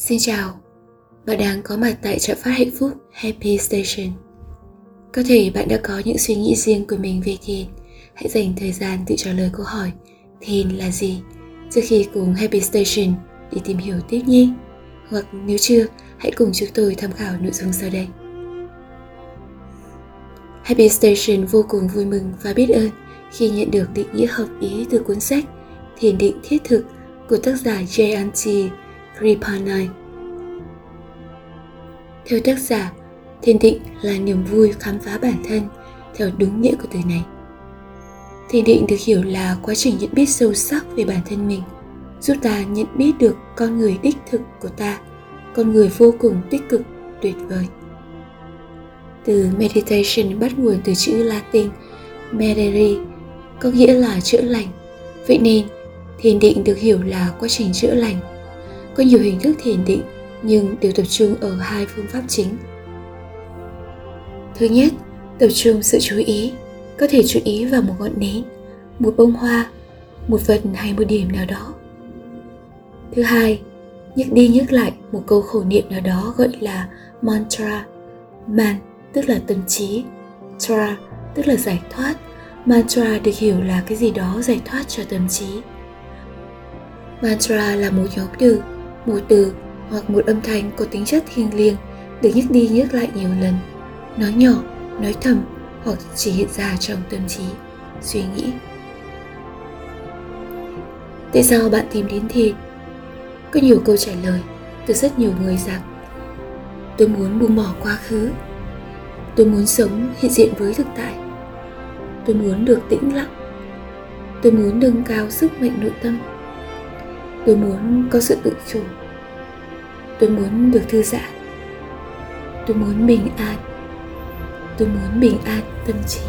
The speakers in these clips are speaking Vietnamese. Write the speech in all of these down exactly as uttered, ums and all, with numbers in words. Xin chào, bạn đang có mặt tại trạm phát hạnh phúc Happy Station. Có thể bạn đã có những suy nghĩ riêng của mình về thiền. Hãy dành thời gian tự trả lời câu hỏi thiền là gì trước khi cùng Happy Station đi tìm hiểu tiếp nhé. Hoặc nếu chưa, hãy cùng chúng tôi tham khảo nội dung sau đây. Happy Station vô cùng vui mừng và biết ơn khi nhận được định nghĩa hợp ý từ cuốn sách Thiền định thiết thực của tác giả Jayanti Kripalnai. Theo tác giả, thiền định là niềm vui khám phá bản thân theo đúng nghĩa của từ này. Thiền định được hiểu là quá trình nhận biết sâu sắc về bản thân mình, giúp ta nhận biết được con người đích thực của ta, con người vô cùng tích cực, tuyệt vời. Từ meditation bắt nguồn từ chữ Latin medere, có nghĩa là chữa lành. Vậy nên, thiền định được hiểu là quá trình chữa lành. Có nhiều hình thức thiền định nhưng đều tập trung ở hai phương pháp chính. Thứ nhất, tập trung sự chú ý, có thể chú ý vào một ngọn nến, một bông hoa, một vật hay một điểm nào đó. Thứ hai, nhắc đi nhắc lại một câu khẩu niệm nào đó gọi là mantra. Man tức là tâm trí, tra tức là giải thoát, mantra được hiểu là cái gì đó giải thoát cho tâm trí. Mantra là một nhóm từ, một từ hoặc một âm thanh có tính chất thiêng liêng được nhắc đi nhắc lại nhiều lần, nói nhỏ, nói thầm hoặc chỉ hiện ra trong tâm trí, suy nghĩ. Tại sao bạn tìm đến thiền? Có nhiều câu trả lời từ rất nhiều người rằng tôi muốn buông bỏ quá khứ, tôi muốn sống hiện diện với thực tại, tôi muốn được tĩnh lặng, tôi muốn nâng cao sức mạnh nội tâm, tôi muốn có sự tự chủ, tôi muốn được thư giãn, tôi muốn bình an, tôi muốn bình an tâm trí,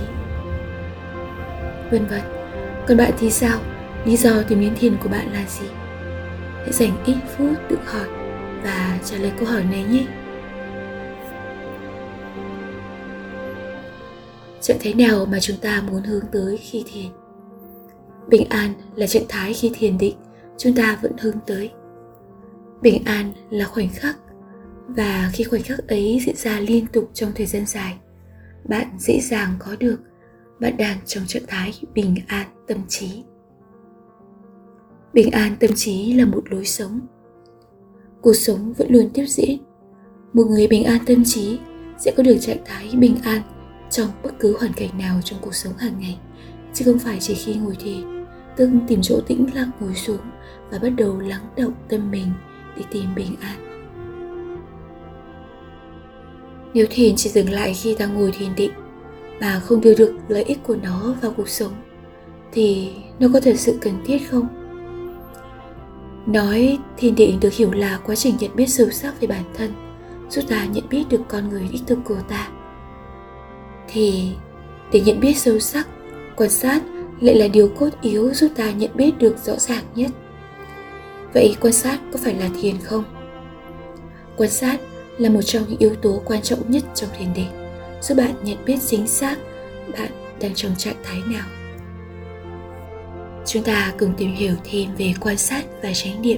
vân vân. Còn bạn thì sao? Lý do tìm đến thiền của bạn là gì? Hãy dành ít phút tự hỏi và trả lời câu hỏi này nhé. Trạng thái nào mà chúng ta muốn hướng tới khi thiền? Bình an là trạng thái khi thiền định chúng ta vẫn hướng tới. Bình an là khoảnh khắc, và khi khoảnh khắc ấy diễn ra liên tục trong thời gian dài, bạn dễ dàng có được, bạn đang trong trạng thái bình an tâm trí. Bình an tâm trí là một lối sống. Cuộc sống vẫn luôn tiếp diễn. Một người bình an tâm trí sẽ có được trạng thái bình an trong bất cứ hoàn cảnh nào trong cuộc sống hàng ngày, chứ không phải chỉ khi ngồi thiền, tức tìm chỗ tĩnh lặng ngồi xuống và bắt đầu lắng đọng tâm mình để tìm bình an. Nếu thiền chỉ dừng lại khi ta ngồi thiền định mà không đưa được lợi ích của nó vào cuộc sống, thì nó có thật sự cần thiết không? Nói thiền định được hiểu là quá trình nhận biết sâu sắc về bản thân, giúp ta nhận biết được con người đích thực của ta. Thì để nhận biết sâu sắc, quan sát lại là điều cốt yếu giúp ta nhận biết được rõ ràng nhất. Vậy quan sát có phải là thiền không? Quan sát là một trong những yếu tố quan trọng nhất trong thiền định, giúp bạn nhận biết chính xác bạn đang trong trạng thái nào. Chúng ta cùng tìm hiểu thêm về quan sát và chánh niệm.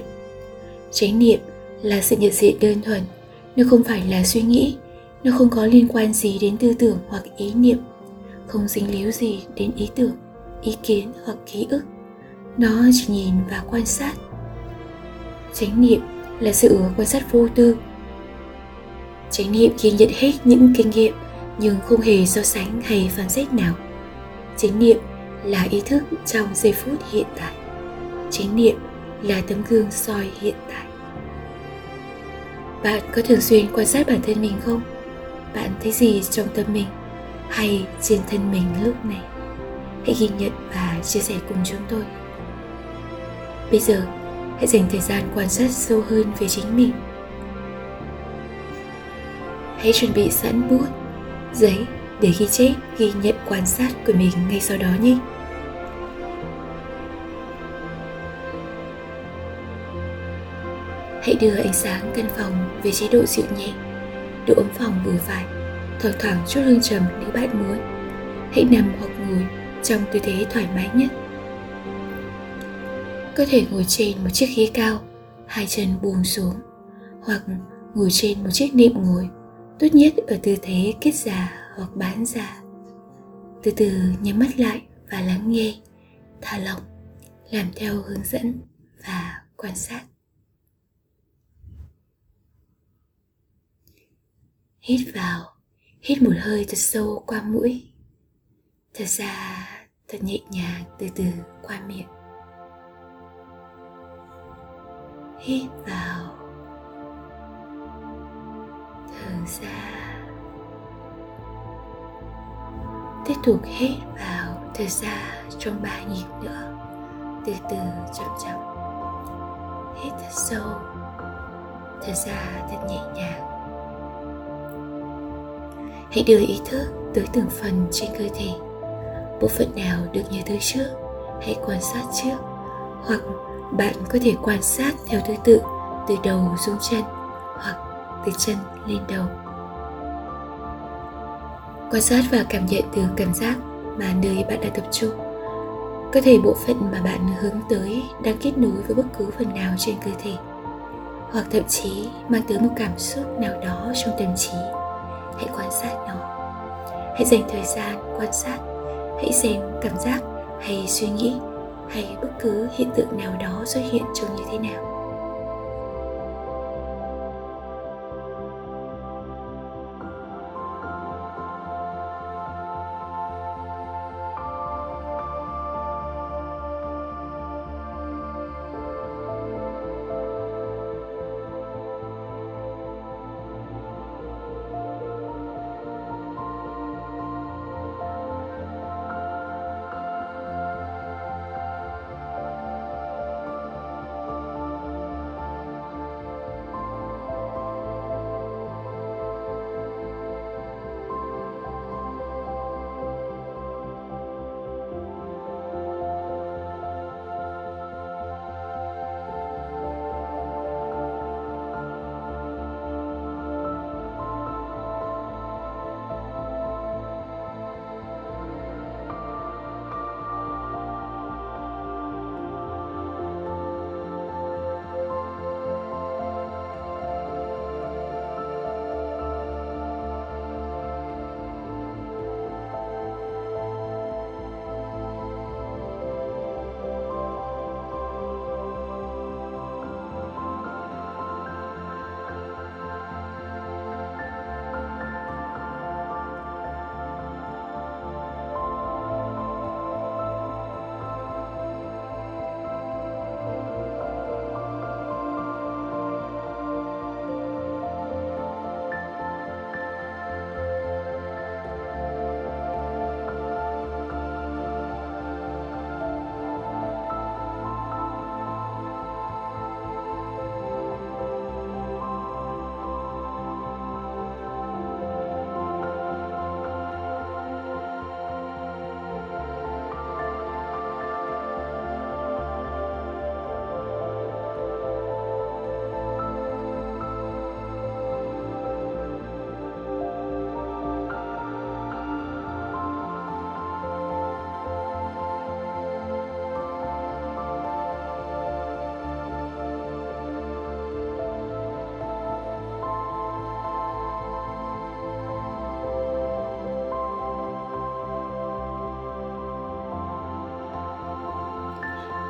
Chánh niệm là sự nhận diện đơn thuần, nó không phải là suy nghĩ, nó không có liên quan gì đến tư tưởng hoặc ý niệm, không dính líu gì đến ý tưởng, ý kiến hoặc ký ức. Nó chỉ nhìn và quan sát. Chánh niệm là sự quan sát vô tư. Chánh niệm ghi nhận hết những kinh nghiệm nhưng không hề so sánh hay phán xét nào. Chánh niệm là ý thức trong giây phút hiện tại. Chánh niệm là tấm gương soi hiện tại. Bạn có thường xuyên quan sát bản thân mình không? Bạn thấy gì trong tâm mình hay trên thân mình lúc này? Hãy ghi nhận và chia sẻ cùng chúng tôi. Bây giờ, hãy dành thời gian quan sát sâu hơn về chính mình. Hãy chuẩn bị sẵn bút, giấy để ghi chép, ghi nhận quan sát của mình ngay sau đó nhé. Hãy đưa ánh sáng căn phòng về chế độ dịu nhẹ, độ ấm phòng vừa phải, thoảng thoảng chút hương trầm nếu bạn muốn. Hãy nằm hoặc ngồi trong tư thế thoải mái nhất. Có thể ngồi trên một chiếc ghế cao, hai chân buông xuống, hoặc ngồi trên một chiếc niệm ngồi, tốt nhất ở tư thế kết giả hoặc bán giả. Từ từ nhắm mắt lại và lắng nghe, thả lỏng, làm theo hướng dẫn và quan sát. Hít vào, hít một hơi thật sâu qua mũi, thật ra thật nhẹ nhàng từ từ qua miệng. Hít vào, thở ra. Tiếp tục hít vào, thở ra trong ba nhịp nữa, từ từ chậm chậm. Hít thật sâu, thở ra thật nhẹ nhàng. Hãy đưa ý thức tới từng phần trên cơ thể. Bộ phận nào được nhớ tới trước, hãy quan sát trước. Hoặc bạn có thể quan sát theo thứ tự từ đầu xuống chân hoặc từ chân lên đầu. Quan sát và cảm nhận từ cảm giác mà nơi bạn đã tập trung. Có thể bộ phận mà bạn hướng tới đang kết nối với bất cứ phần nào trên cơ thể, hoặc thậm chí mang tới một cảm xúc nào đó trong tâm trí. Hãy quan sát nó. Hãy dành thời gian quan sát. Hãy xem cảm giác hay suy nghĩ hay bất cứ hiện tượng nào đó xuất hiện trông như thế nào.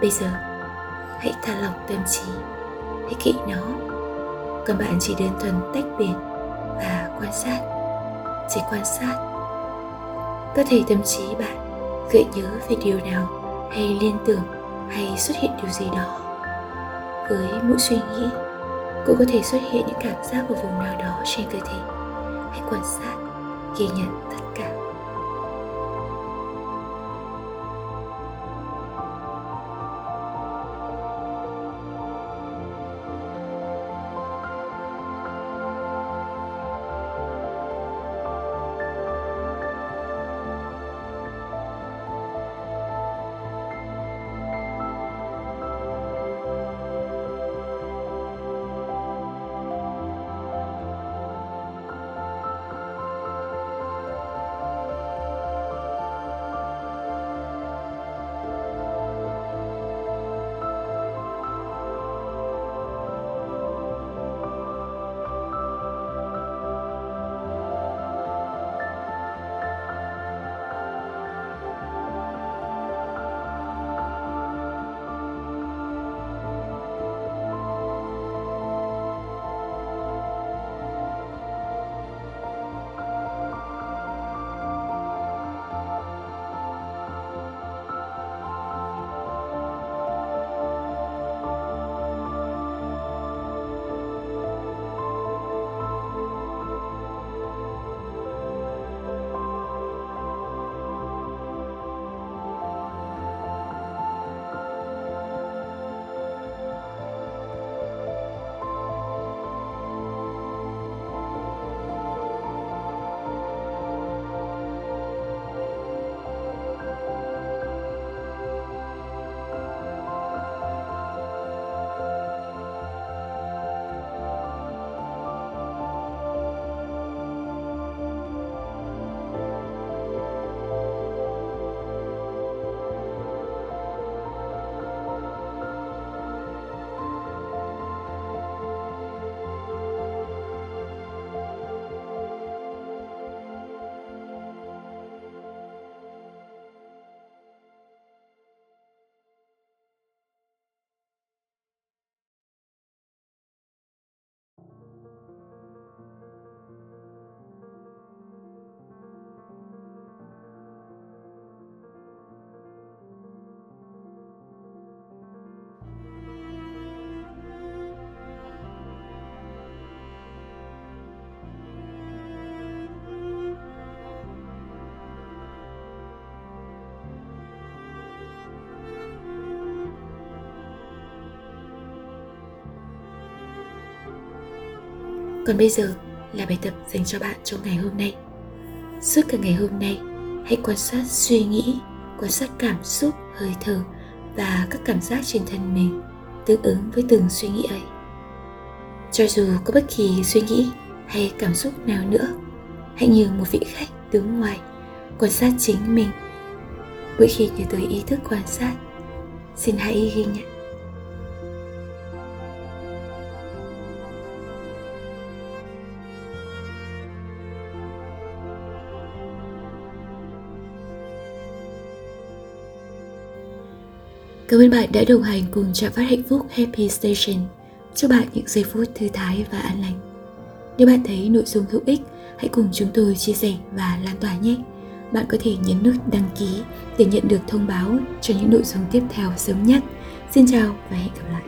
Bây giờ, hãy thả lỏng tâm trí, hãy kỵ nó. Còn bạn chỉ đơn thuần tách biệt và quan sát, chỉ quan sát. Có thể tâm trí bạn gợi nhớ về điều nào, hay liên tưởng, hay xuất hiện điều gì đó. Với mỗi suy nghĩ, cũng có thể xuất hiện những cảm giác ở vùng nào đó trên cơ thể. Hãy quan sát, ghi nhận tất cả. Còn bây giờ là bài tập dành cho bạn trong ngày hôm nay. Suốt cả ngày hôm nay, hãy quan sát suy nghĩ, quan sát cảm xúc, hơi thở và các cảm giác trên thân mình tương ứng với từng suy nghĩ ấy. Cho dù có bất kỳ suy nghĩ hay cảm xúc nào nữa, hãy như một vị khách đứng ngoài quan sát chính mình. Mỗi khi nhớ tới ý thức quan sát, xin hãy ghi nhận. Cảm ơn bạn đã đồng hành cùng trạm phát hạnh phúc Happy Station. Chúc bạn những giây phút thư thái và an lành. Nếu bạn thấy nội dung hữu ích, hãy cùng chúng tôi chia sẻ và lan tỏa nhé. Bạn có thể nhấn nút đăng ký để nhận được thông báo cho những nội dung tiếp theo sớm nhất. Xin chào và hẹn gặp lại.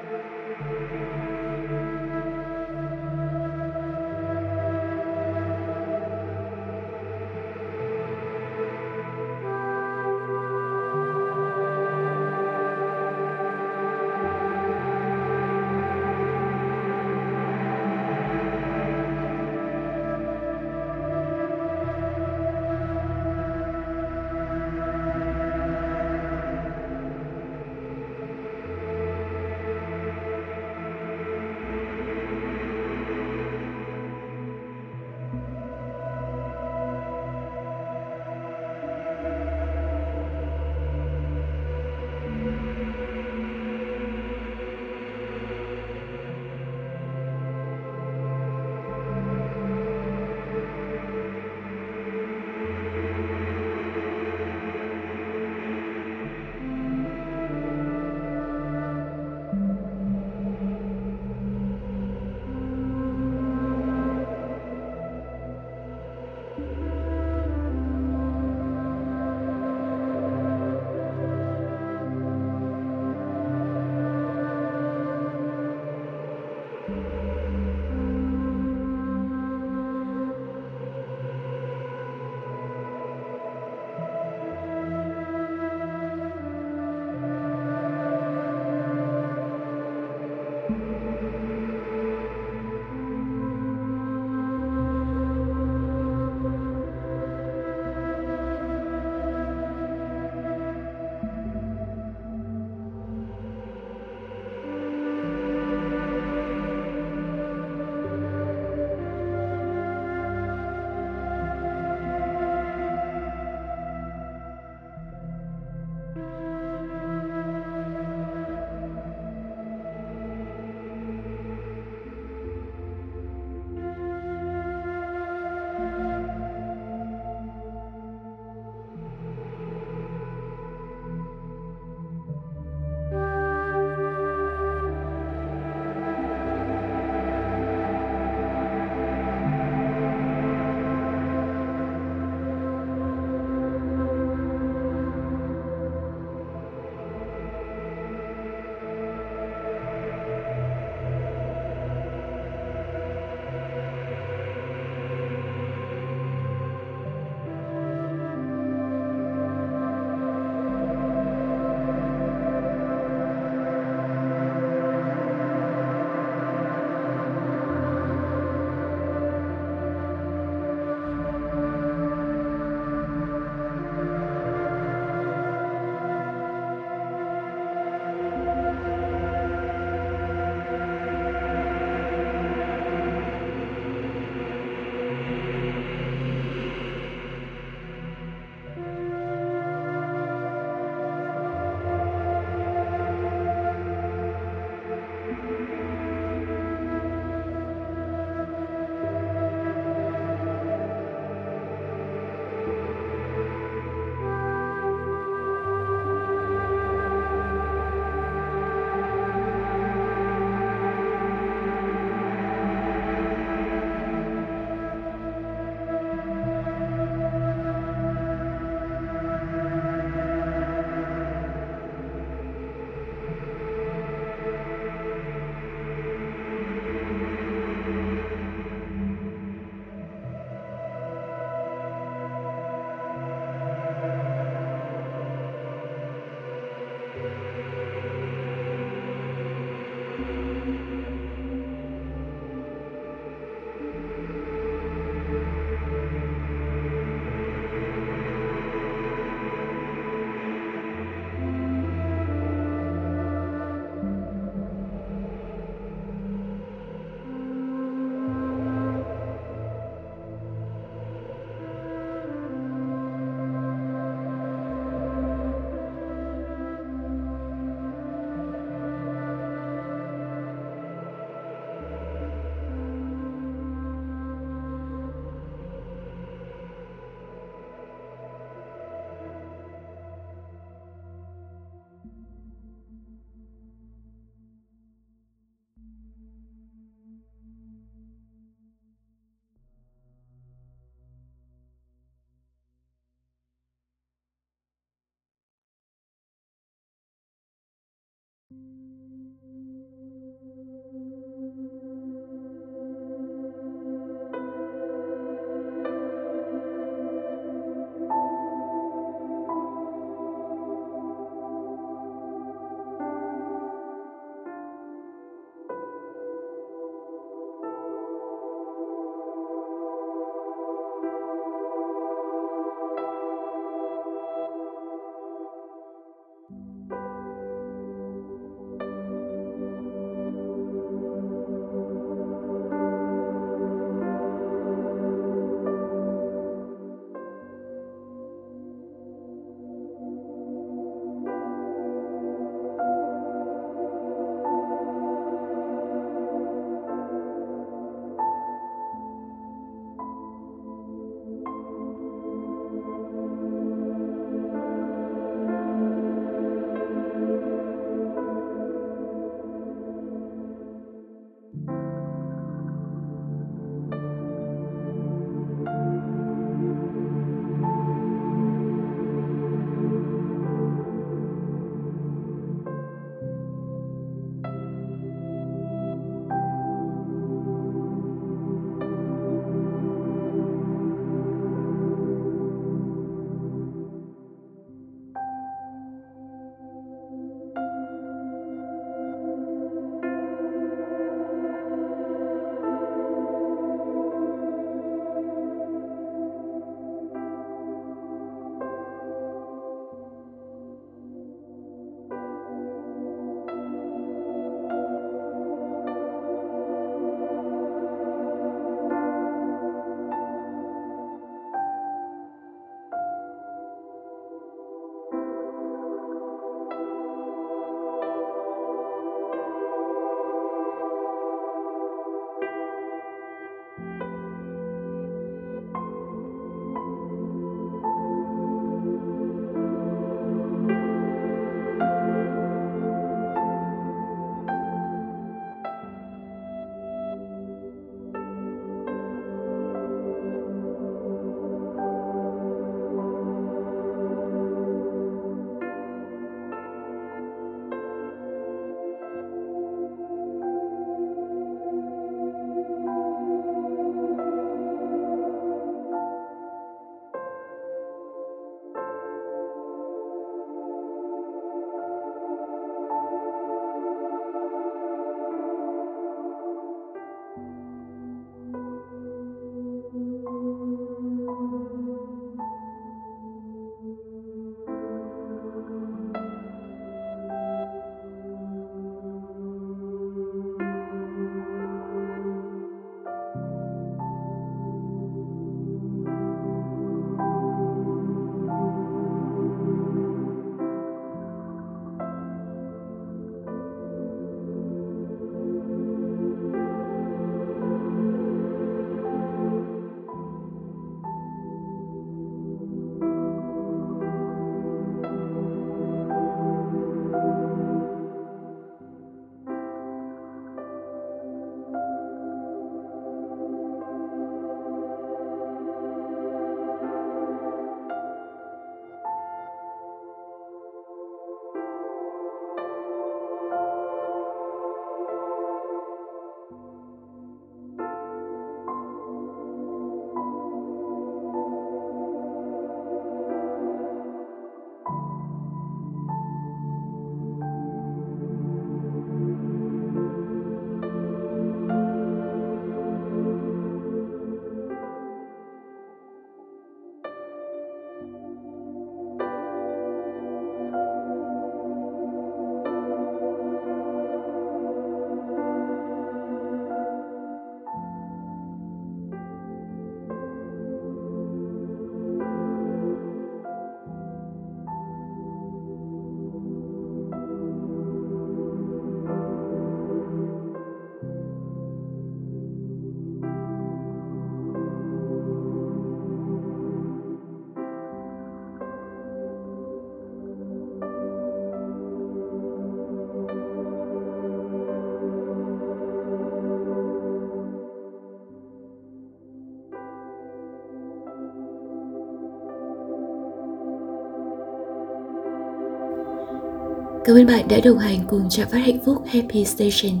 Cảm ơn bạn đã đồng hành cùng trạm phát hạnh phúc Happy Station.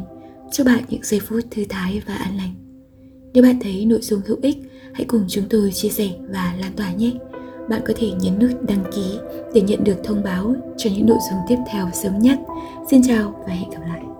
Chúc bạn những giây phút thư thái và an lành. Nếu bạn thấy nội dung hữu ích, hãy cùng chúng tôi chia sẻ và lan tỏa nhé. Bạn có thể nhấn nút đăng ký để nhận được thông báo cho những nội dung tiếp theo sớm nhất. Xin chào và hẹn gặp lại.